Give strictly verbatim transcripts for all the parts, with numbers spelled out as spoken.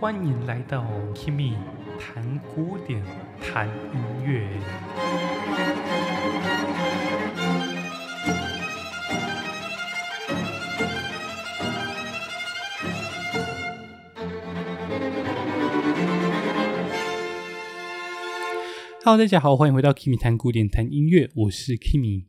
欢迎来到 Kimi 谈古典、谈音乐。Hello， 大家好，欢迎回到 Kimi 谈古典、谈音乐，我是 Kimi。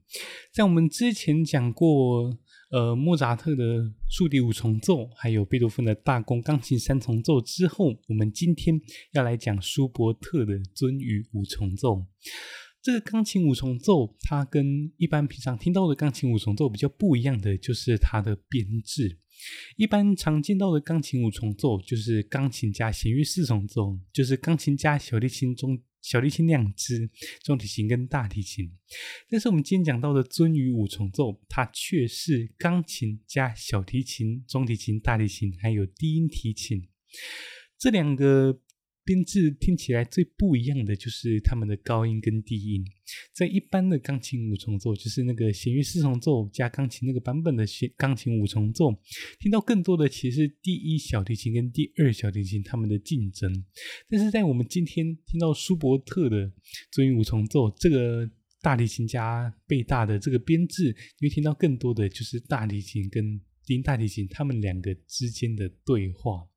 在我们之前讲过。呃，莫扎特的竖笛五重奏，还有贝多芬的大宫钢琴三重奏之后，我们今天要来讲舒伯特的鳟鱼五重奏。这个钢琴五重奏，它跟一般平常听到的钢琴五重奏比较不一样的，就是它的编制。一般常见到的钢琴五重奏，就是钢琴加弦乐四重奏，就是钢琴加小提琴中。小提琴两支，中提琴跟大提琴。但是我们今天讲到的鳟鱼五重奏，它却是钢琴加小提琴、中提琴、大提琴，还有低音提琴。这两个编制听起来最不一样的就是它们的高音跟低音。在一般的钢琴五重奏，就是那个弦乐四重奏加钢琴那个版本的钢琴五重奏，听到更多的其实是第一小提琴跟第二小提琴他们的竞争。但是在我们今天听到舒伯特的鳟鱼五重奏，这个大提琴加贝大的这个编制，你会听到更多的就是大提琴跟低音大提琴他们两个之间的对话。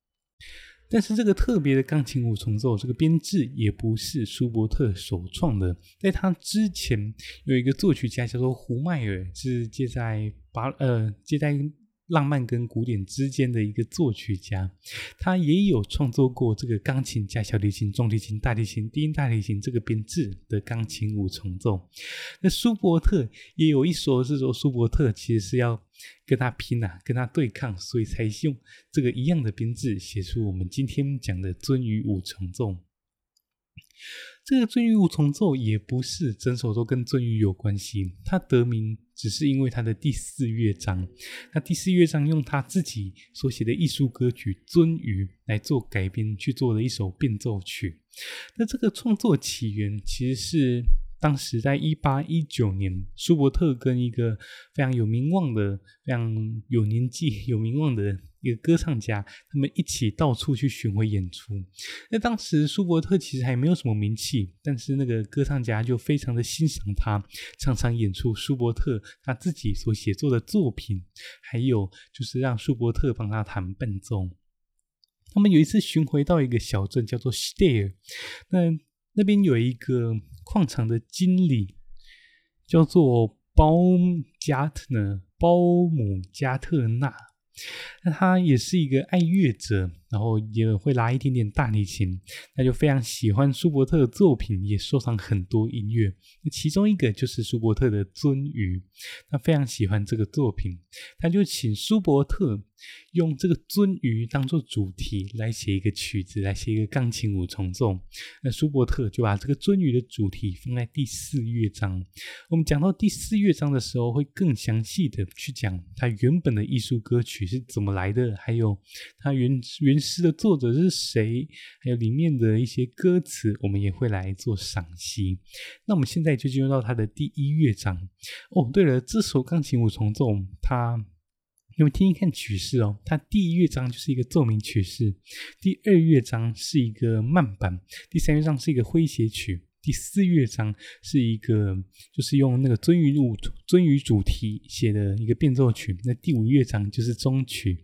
但是这个特别的钢琴五重奏，这个编制也不是舒伯特首创的，在他之前有一个作曲家叫做胡迈尔，是介在巴呃介在浪漫跟古典之间的一个作曲家，他也有创作过这个钢琴加小提琴、中提琴、大提琴、低音大提琴这个编制的钢琴五重奏。那舒伯特也有一说是说舒伯特其实是要跟他拼啊，跟他对抗，所以才用这个一样的编制写出我们今天讲的鳟鱼五重奏。这个鳟鱼五重奏也不是整首都跟鳟鱼有关系，它得名只是因为它的第四乐章。那第四乐章用他自己所写的艺术歌曲《鳟鱼》来做改编，去做了一首变奏曲。那这个创作起源其实是当时在一八一九年，舒伯特跟一个非常有名望的、非常有年纪、有名望的一个歌唱家，他们一起到处去巡回演出。那当时舒伯特其实还没有什么名气，但是那个歌唱家就非常的欣赏他，常常演出舒伯特他自己所写作的作品，还有就是让舒伯特帮他弹伴奏。他们有一次巡回到一个小镇叫做 Stair， 那那边有一个矿场的经理叫做鲍姆加特纳，鲍姆加特纳，那他也是一个爱乐者，然后也会拉一点点大提琴，他就非常喜欢舒伯特的作品，也收藏很多音乐，其中一个就是舒伯特的鳟鱼，他非常喜欢这个作品，他就请舒伯特用这个鳟鱼当做主题来写一个曲子，来写一个钢琴五重奏。那舒伯特就把这个鳟鱼的主题放在第四乐章。我们讲到第四乐章的时候，会更详细的去讲他原本的艺术歌曲是怎么来的，还有他 原, 原诗的作者是谁，还有里面的一些歌词，我们也会来做赏析。那我们现在就进入到他的第一乐章。哦，对了，这首钢琴五重奏，他你们听一看曲式哦，它第一乐章就是一个奏鸣曲式，第二乐章是一个慢板，第三乐章是一个诙谐曲，第四乐章是一个就是用那个鳟鱼鳟鱼主题写的一个变奏曲，那第五乐章就是终曲。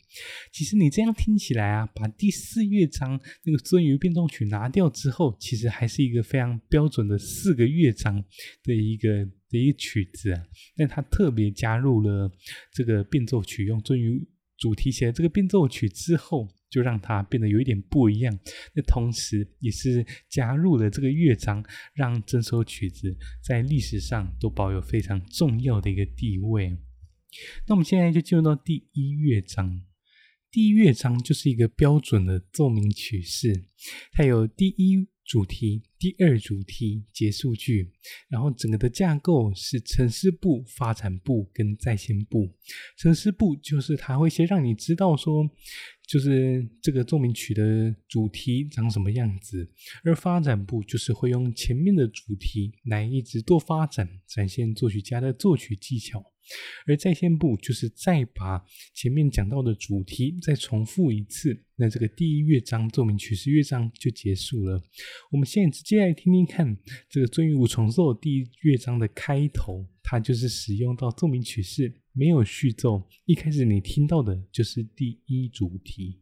其实你这样听起来啊，把第四乐章那个鳟鱼变奏曲拿掉之后，其实还是一个非常标准的四个乐章的一个的一个曲子啊，但他特别加入了这个变奏曲，用鳟鱼主题写的这个变奏曲之后，就让它变得有一点不一样。那同时也是加入了这个乐章，让整首曲子在历史上都保有非常重要的一个地位。那我们现在就进入到第一乐章。第一乐章就是一个标准的奏鸣曲式，它有第一主题、第二主题、结束句，然后整个的架构是呈示部、发展部跟再现部。呈示部就是它会先让你知道说，就是这个奏鸣曲的主题长什么样子，而发展部就是会用前面的主题来一直做发展，展现作曲家的作曲技巧。而再现部就是再把前面讲到的主题再重复一次，那这个第一乐章奏鸣曲式乐章就结束了。我们现在直接来听听看这个《鳟鱼五重奏》第一乐章的开头，它就是使用到奏鸣曲式，没有序奏，一开始你听到的就是第一主题。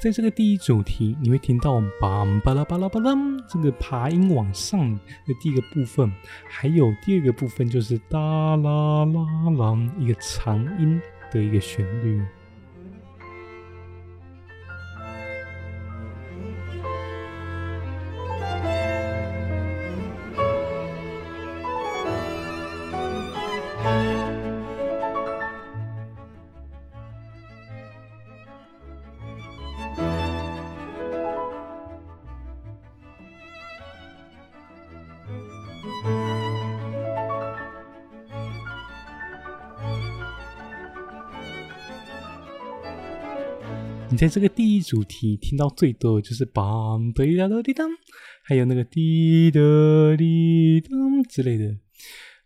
在这个第一主题，你会听到梆巴拉巴拉巴拉这个爬音往上的第一个部分，还有第二个部分就是哒啦啦啦一个长音的一个旋律。你在这个第一主题听到最多的就是梆滴啦滴当，还有那个滴的滴当之类的。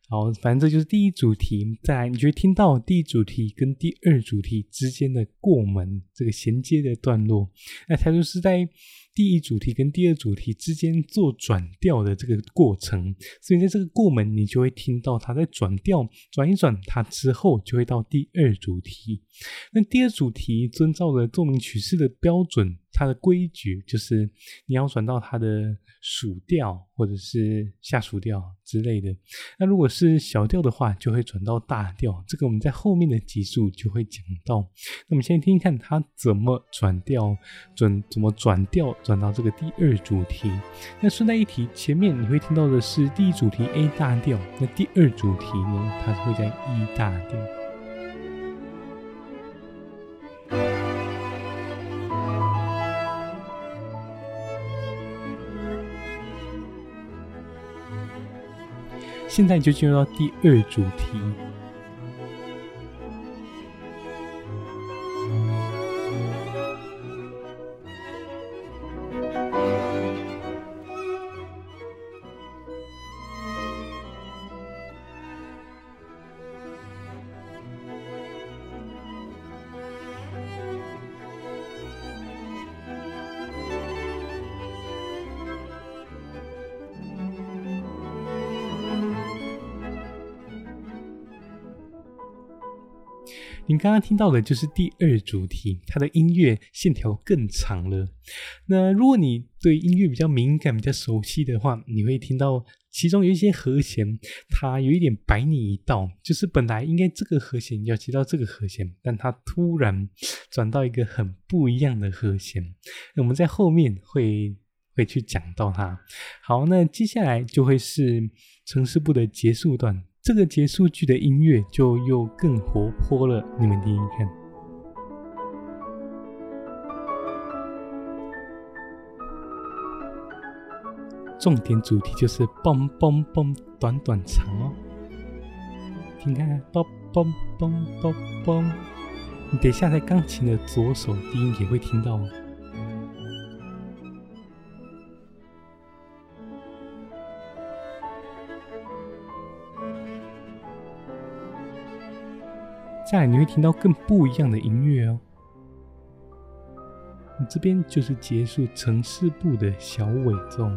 好，反正这就是第一主题。再来，你就会听到第一主题跟第二主题之间的过门，这个衔接的段落。那它就是在第一主题跟第二主题之间做转调的这个过程。所以在这个过门，你就会听到它在转调，转一转，它之后就会到第二主题。那第二主题遵照了奏鸣曲式的标准，它的规矩就是你要转到它的属调或者是下属调之类的。那如果是小调的话，就会转到大调，这个我们在后面的集数就会讲到。那我们先听听看它怎么转调，转怎么转调转到这个第二主题。那顺带一提，前面你会听到的是第一主题 A 大调，那第二主题呢，它会在 E 大调。现在就进入到第二主题。你刚刚听到的就是第二主题，它的音乐线条更长了。那如果你对音乐比较敏感、比较熟悉的话，你会听到其中有一些和弦，它有一点百你一道，就是本来应该这个和弦要接到这个和弦，但它突然转到一个很不一样的和弦。我们在后面会会去讲到它。好，那接下来就会是呈示部的结束段。这个结束句的音乐就又更活泼了，你们听一看。重点主题就是嘣嘣嘣，短短长哦，听看，嘣嘣嘣嘣嘣。你等一下在钢琴的左手低音也会听到哦。再来你会听到更不一样的音乐哦。这边就是结束呈示部的小尾奏。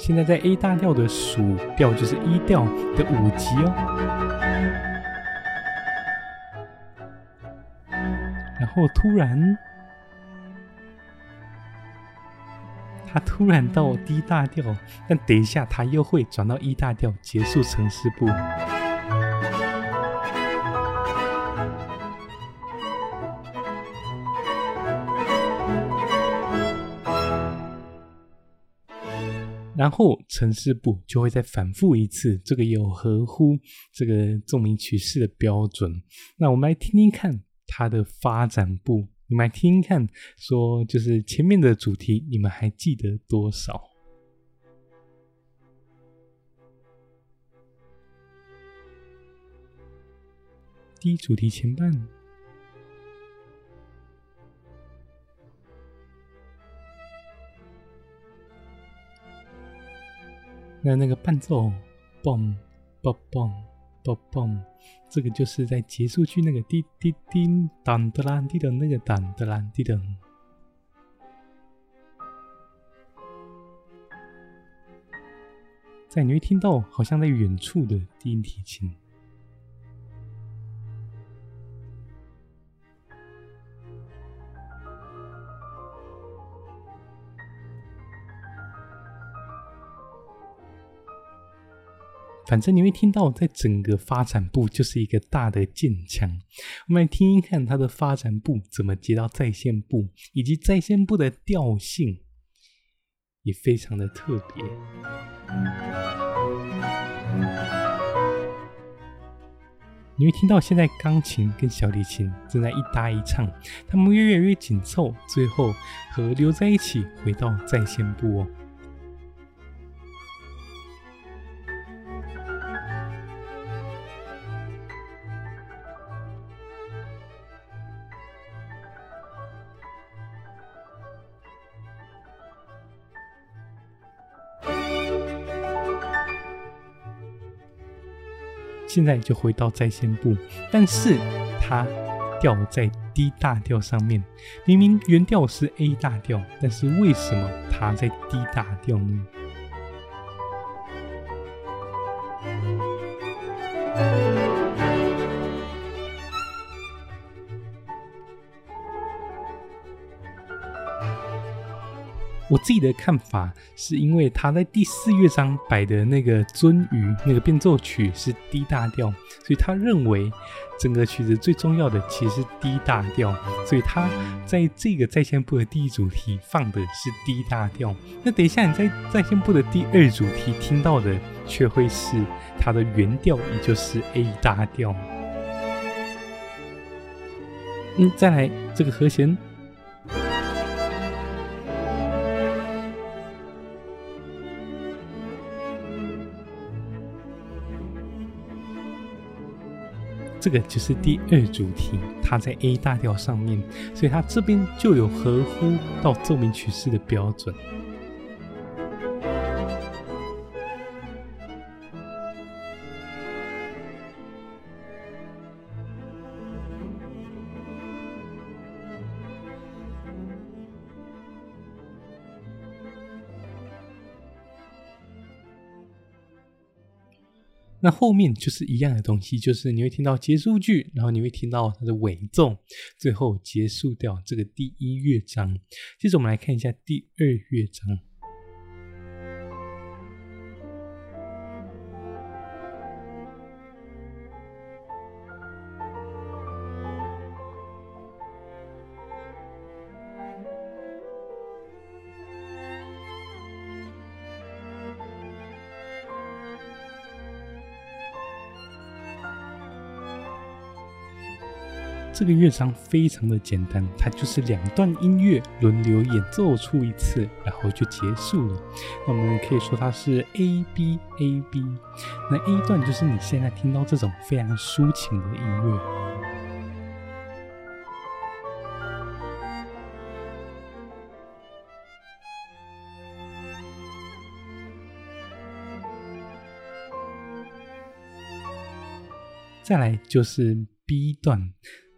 现在在 A 大调的属调就是 E 调的五级哦。后突然，他突然到 D 大调，但等一下他又会转到 E 大调，结束呈示部。然后呈示部就会再反复一次，这个有合乎这个奏鸣曲式的标准。那我们来听听看它的发展部，你们来听听看，说就是前面的主题你们还记得多少？第一主题前半。那那个伴奏，嘣嘣嘣嘣嘣，这个就是在结束句那个滴滴滴当的啦滴的那个当的啦滴的。在你会听到，好像在远处的低音提琴。反正你会听到在整个发展部就是一个大的渐强。我们来听一看它的发展部怎么接到再现部，以及再现部的调性也非常的特别。你会听到现在钢琴跟小提琴正在一搭一唱，它们越来越紧凑，最后合流在一起回到再现部哦。现在就回到再现部，但是它调在 D 大调上面，明明原调是 A 大调，但是为什么它在 D 大调呢？我自己的看法是，因为他在第四乐章摆的那个鳟鱼那个变奏曲是 D 大调，所以他认为整个曲子最重要的其实是 D 大调，所以他在这个再现部的第一主题放的是 D 大调。那等一下你在再现部的第二主题听到的却会是他的原调，也就是 A 大调。嗯，再来这个和弦。这个就是第二主题，它在 A 大调上面，所以它这边就有合乎到奏鸣曲式的标准。那后面就是一样的东西，就是你会听到结束句，然后你会听到它的尾奏，最后结束掉这个第一乐章。接着我们来看一下第二乐章。这个乐章非常的简单，它就是两段音乐轮流演奏出一次，然后就结束了。那我们可以说它是 A B A B。那 A 段就是你现在听到这种非常抒情的音乐，再来就是 B 段。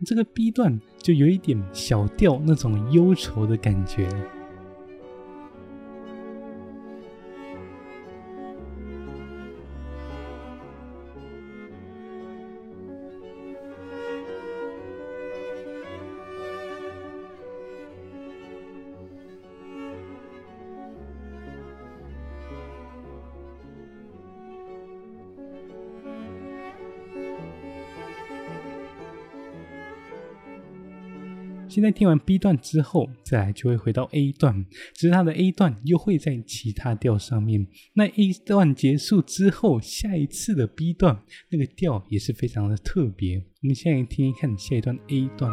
这个 B 段就有一点小调那种忧愁的感觉。现在听完 B 段之后，再来就会回到 A 段，只是它的 A 段又会在其他调上面。那 A 段结束之后，下一次的 B 段那个调也是非常的特别。我们现在听一看下一段 A 段。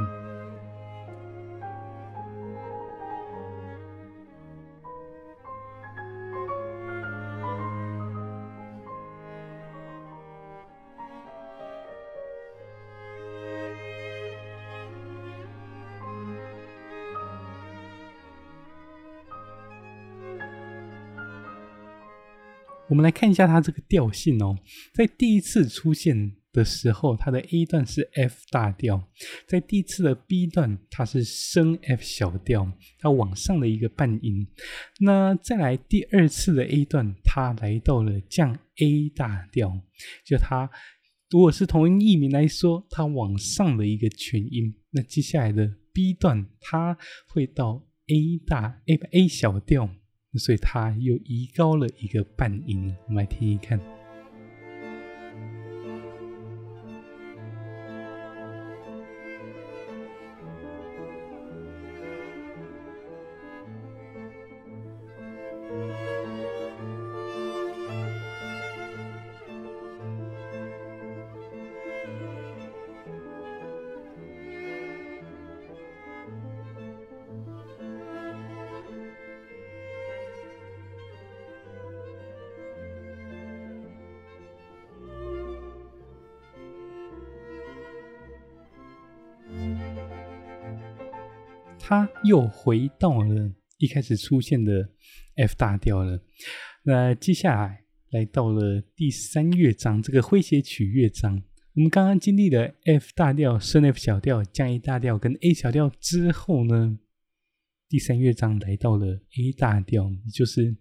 我们来看一下它这个调性哦，在第一次出现的时候，它的 A 段是 F 大调，在第一次的 B 段它是升 F 小调，它往上的一个半音。那再来第二次的 A 段，它来到了降 A 大调，就它如果是同音异名来说，它往上的一个全音。那接下来的 B 段它会到 A 大 A, A 小调，所以它又移高了一个半音。我们来听一看。它又回到了一开始出现的 F 大调了。那接下来来到了第三乐章，这个诙谐曲乐章。我们刚刚经历了 F 大调、升 F 小调、降 A 大调跟 A 小调之后呢，第三乐章来到了 A 大调，也就是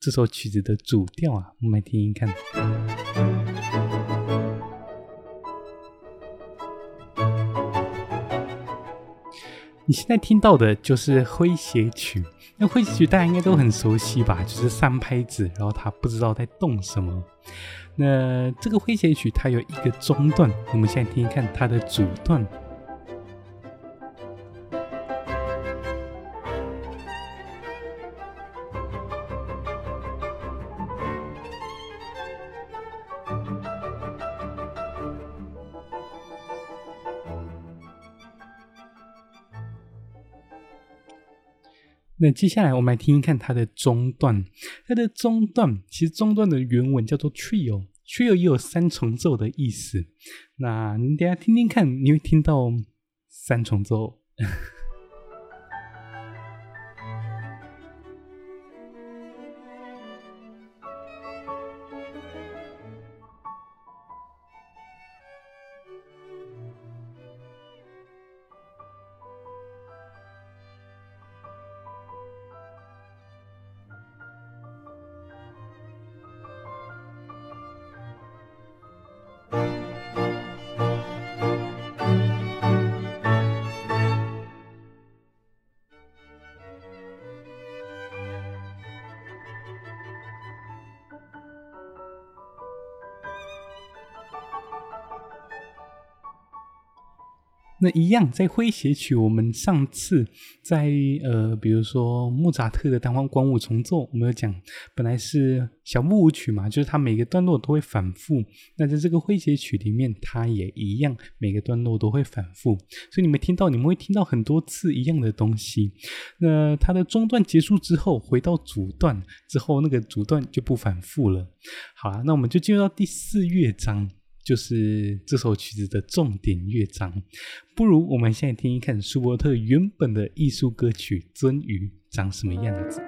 这首曲子的主调啊。我们来听一看。你现在听到的就是诙谐曲，那诙谐曲大家应该都很熟悉吧，就是三拍子，然后他不知道在动什么。那这个诙谐曲它有一个中段，我们现在听一看它的主段。那接下来我们来听一看它的中段。它的中段其实中段的原文叫做 trio， trio 也有三重奏的意思。那你等一下听听看，你会听到三重奏。那一样在诙谐曲，我们上次在呃，比如说莫扎特的单簧管五重奏，我们有讲本来是小步舞曲嘛，就是它每个段落都会反复。那在这个诙谐曲里面，它也一样，每个段落都会反复，所以你们听到你们会听到很多次一样的东西。那它的中段结束之后，回到主段之后，那个主段就不反复了。好啦，那我们就进入到第四乐章，就是这首曲子的重点乐章。不如我们现在听一看舒伯特原本的艺术歌曲《鳟鱼》长什么样子。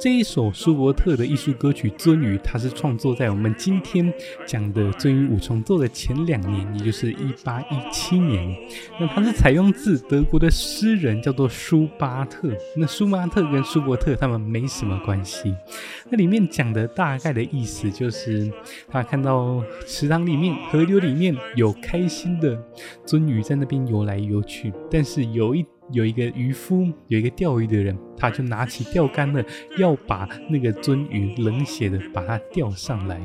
这一首舒伯特的艺术歌曲《鳟鱼》，它是创作在我们今天讲的《鳟鱼五重奏》的前两年，也就是一八一七年。那它是采用自德国的诗人叫做舒巴特。那舒巴特跟舒伯特他们没什么关系。那里面讲的大概的意思就是，他看到池塘里面、河流里面有开心的鳟鱼在那边游来游去，但是有一有一个渔夫，有一个钓鱼的人，他就拿起钓竿了，要把那个鳟鱼冷血的把它钓上来。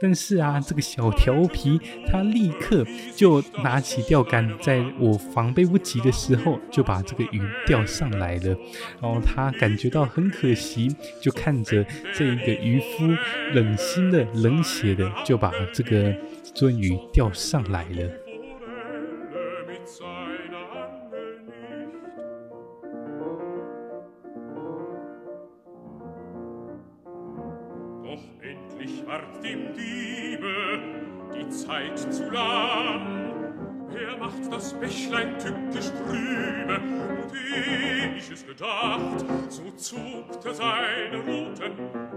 但是啊，这个小调皮他立刻就拿起钓竿，在我防备不及的时候就把这个鱼钓上来了。然后他感觉到很可惜，就看着这一个渔夫冷心的冷血的就把这个鳟鱼钓上来了。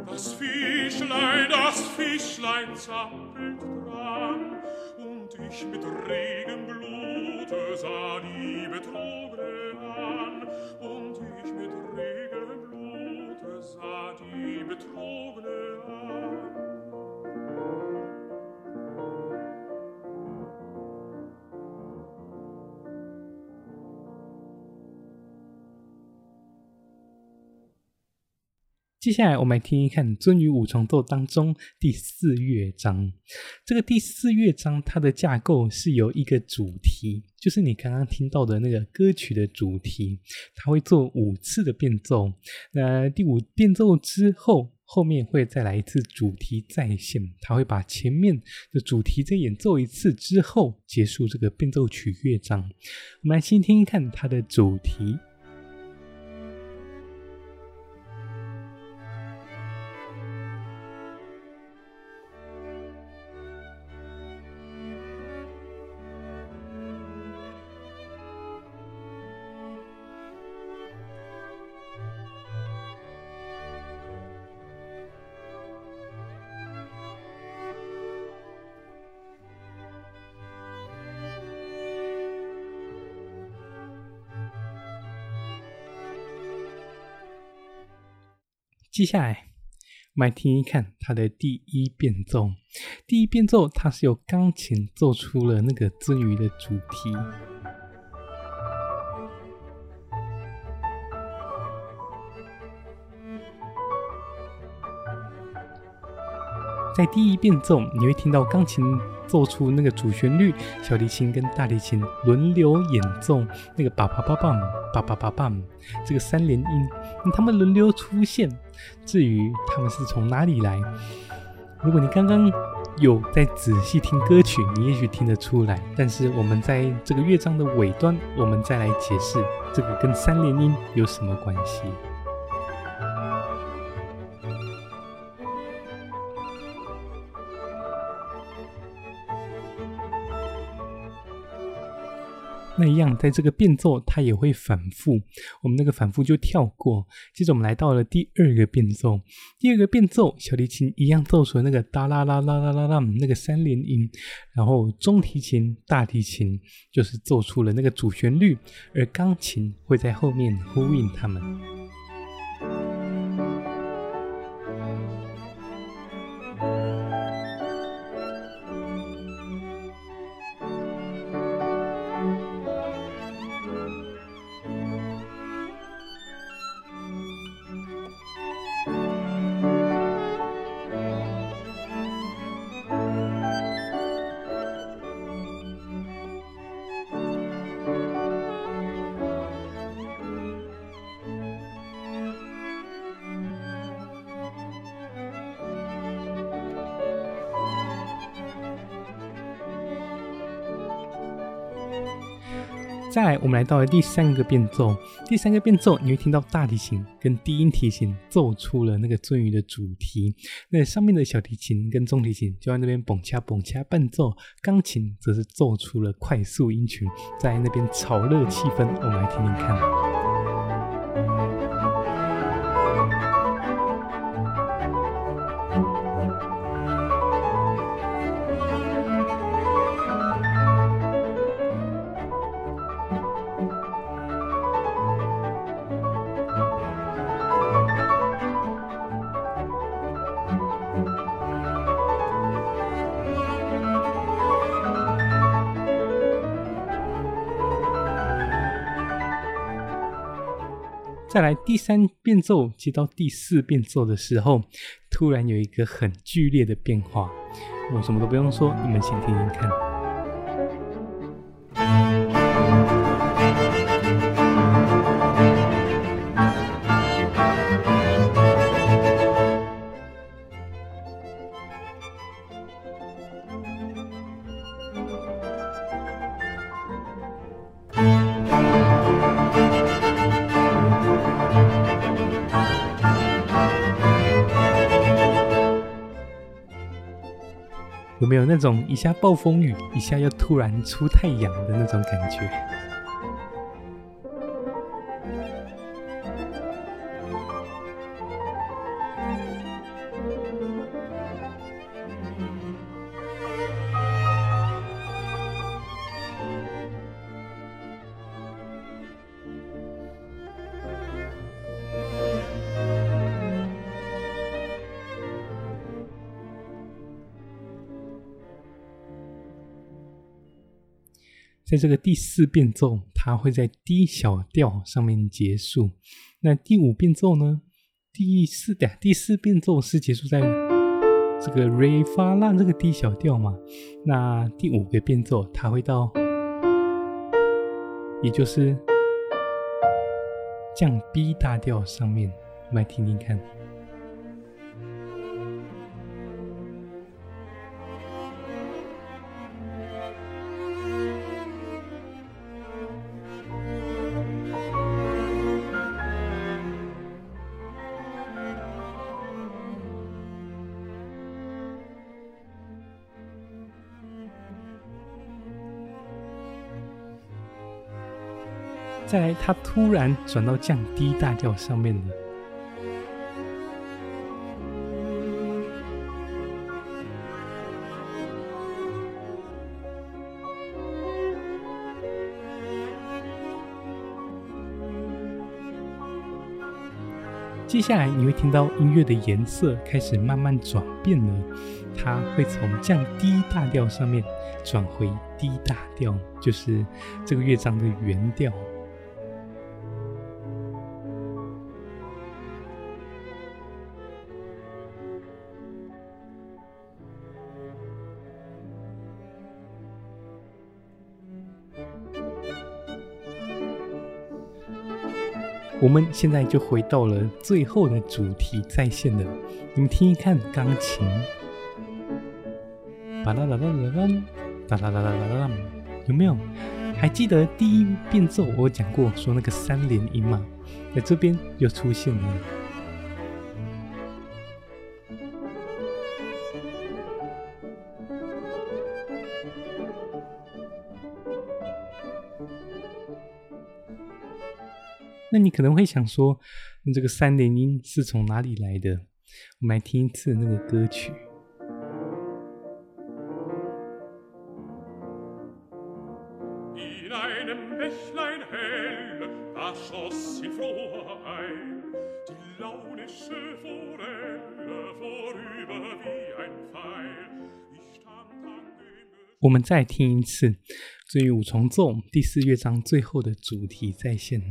Das Fischlein, das Fischlein zappelt dran, und ich mit Regenblute sah die Betrogene an, und ich mit Regenblute sah die Betrogene an.接下来我们来听一看鳟鱼五重奏当中第四乐章。这个第四乐章它的架构是由一个主题，就是你刚刚听到的那个歌曲的主题，它会做五次的变奏，那第五变奏之后，后面会再来一次主题再现，它会把前面的主题再演奏一次之后结束这个变奏曲乐章。我们来先听一看它的主题。接下来我们来听一看它的第一变奏。第一变奏它是由钢琴奏出了那个鳟鱼的主题，在第一变奏你会听到钢琴奏出那个主旋律，小提琴跟大提琴轮流演奏那个叭叭叭叭叭叭叭叭这个三连音，他们轮流出现。至于他们是从哪里来，如果你刚刚有在仔细听歌曲，你也许听得出来，但是我们在这个乐章的尾端，我们再来解释这个跟三连音有什么关系。那一样，在这个变奏它也会反复，我们那个反复就跳过。接着我们来到了第二个变奏。第二个变奏小提琴一样奏出了那个哒啦啦啦啦啦啦那个三连音，然后中提琴大提琴就是奏出了那个主旋律，而钢琴会在后面呼应它们。再来我们来到了第三个变奏。第三个变奏你会听到大提琴跟低音提琴奏出了那个鳟鱼的主题，那上面的小提琴跟中提琴就在那边蹦恰蹦恰伴奏，钢琴则是奏出了快速音群，在那边炒热气氛。我们来听听看。再来第三变奏接到第四变奏的时候，突然有一个很剧烈的变化，我什么都不用说，你们先听听看。有没有那种一下暴风雨，一下又突然出太阳的那种感觉？在这个第四变奏，它会在D小调上面结束。那第五变奏呢？第四的第四变奏是结束在这个 re fa la 这个D小调嘛？那第五个变奏，它会到，也就是降 B 大调上面。我们来听听看。再来，它突然转到降低大调上面了。接下来你会听到音乐的颜色开始慢慢转变了，它会从降低大调上面转回低大调，就是这个乐章的原调。我们现在就回到了最后的主题再现了，你们听一看钢琴，巴啦啦啦啦啦啦啦啦啦，有没有？还记得第一变奏我讲过说那个三连音吗？在这边又出现了。那你可能会想说，那这个三连音是从哪里来的？我们来听一次那个歌曲。我们再听一次，至于五重奏第四乐章最后的主题再现。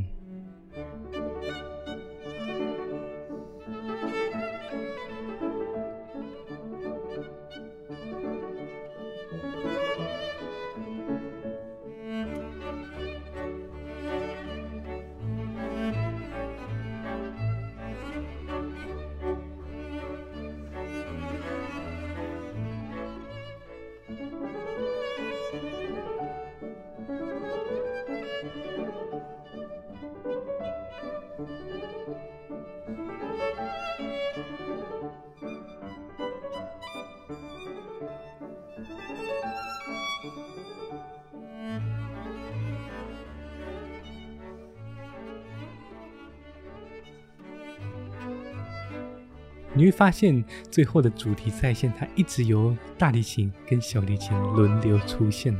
你会发现最后的主题再现它一直由大提琴跟小提琴轮流出现。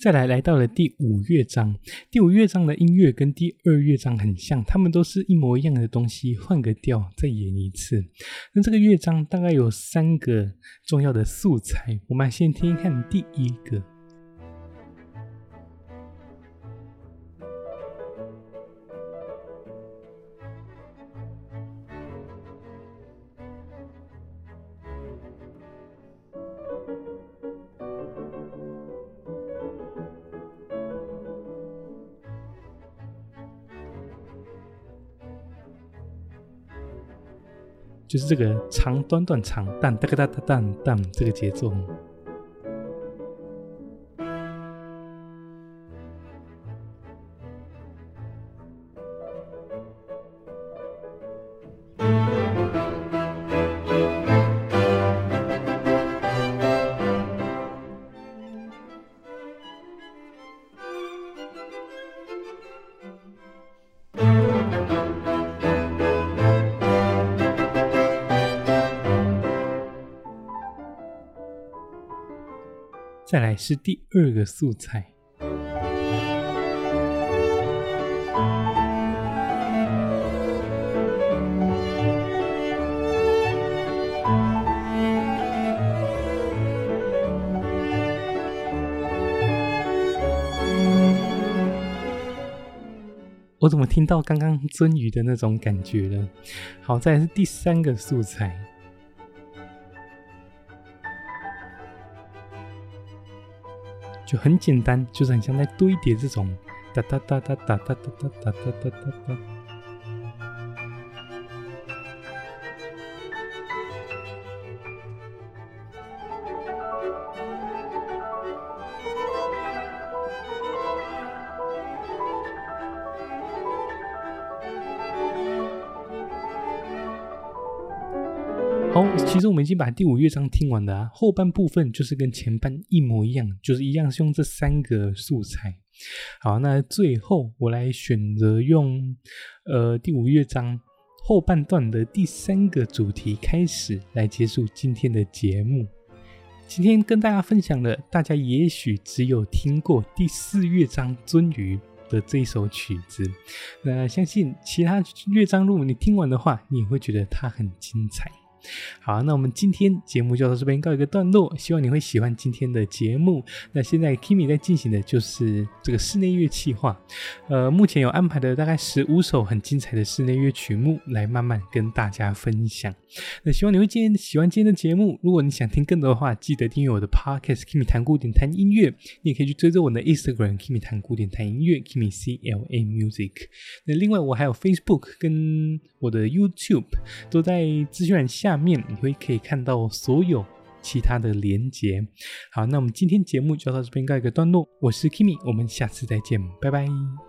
再来来到了第五乐章，第五乐章的音乐跟第二乐章很像，他们都是一模一样的东西，换个调再演一次。那这个乐章大概有三个重要的素材，我们先听一看第一个。就是这个长短短长淡哒哒哒哒哒这个节奏。再来是第二个素材，我怎么听到刚刚鳟鱼的那种感觉了？好，再来是第三个素材。就很简单，就是很像在堆叠这种哒哒哒哒哒哒哒哒哒哒哒哒。好，其实我们已经把第五乐章听完了啊，后半部分就是跟前半一模一样，就是一样是用这三个素材。好，那最后我来选择用呃第五乐章后半段的第三个主题开始来结束今天的节目。今天跟大家分享了大家也许只有听过第四乐章鳟鱼的这一首曲子，那相信其他乐章如果你听完的话，你也会觉得它很精彩。好，那我们今天节目就到这边告一个段落，希望你会喜欢今天的节目。那现在 Kimi 在进行的就是这个室内乐企划，呃，目前有安排的大概十五首很精彩的室内乐曲目来慢慢跟大家分享。那希望你会今天喜欢今天的节目，如果你想听更多的话，记得订阅我的 Podcast Kimi 谈古典谈音乐，你也可以去追踪我的 Instagram Kimi 谈古典谈音乐 Kimi C L A Music。 那另外我还有 Facebook 跟我的 YouTube 都在资讯栏下下面你会可以看到所有其他的连结。好，那我们今天节目就到这边告一个段落，我是 Kimi， 我们下次再见，拜拜。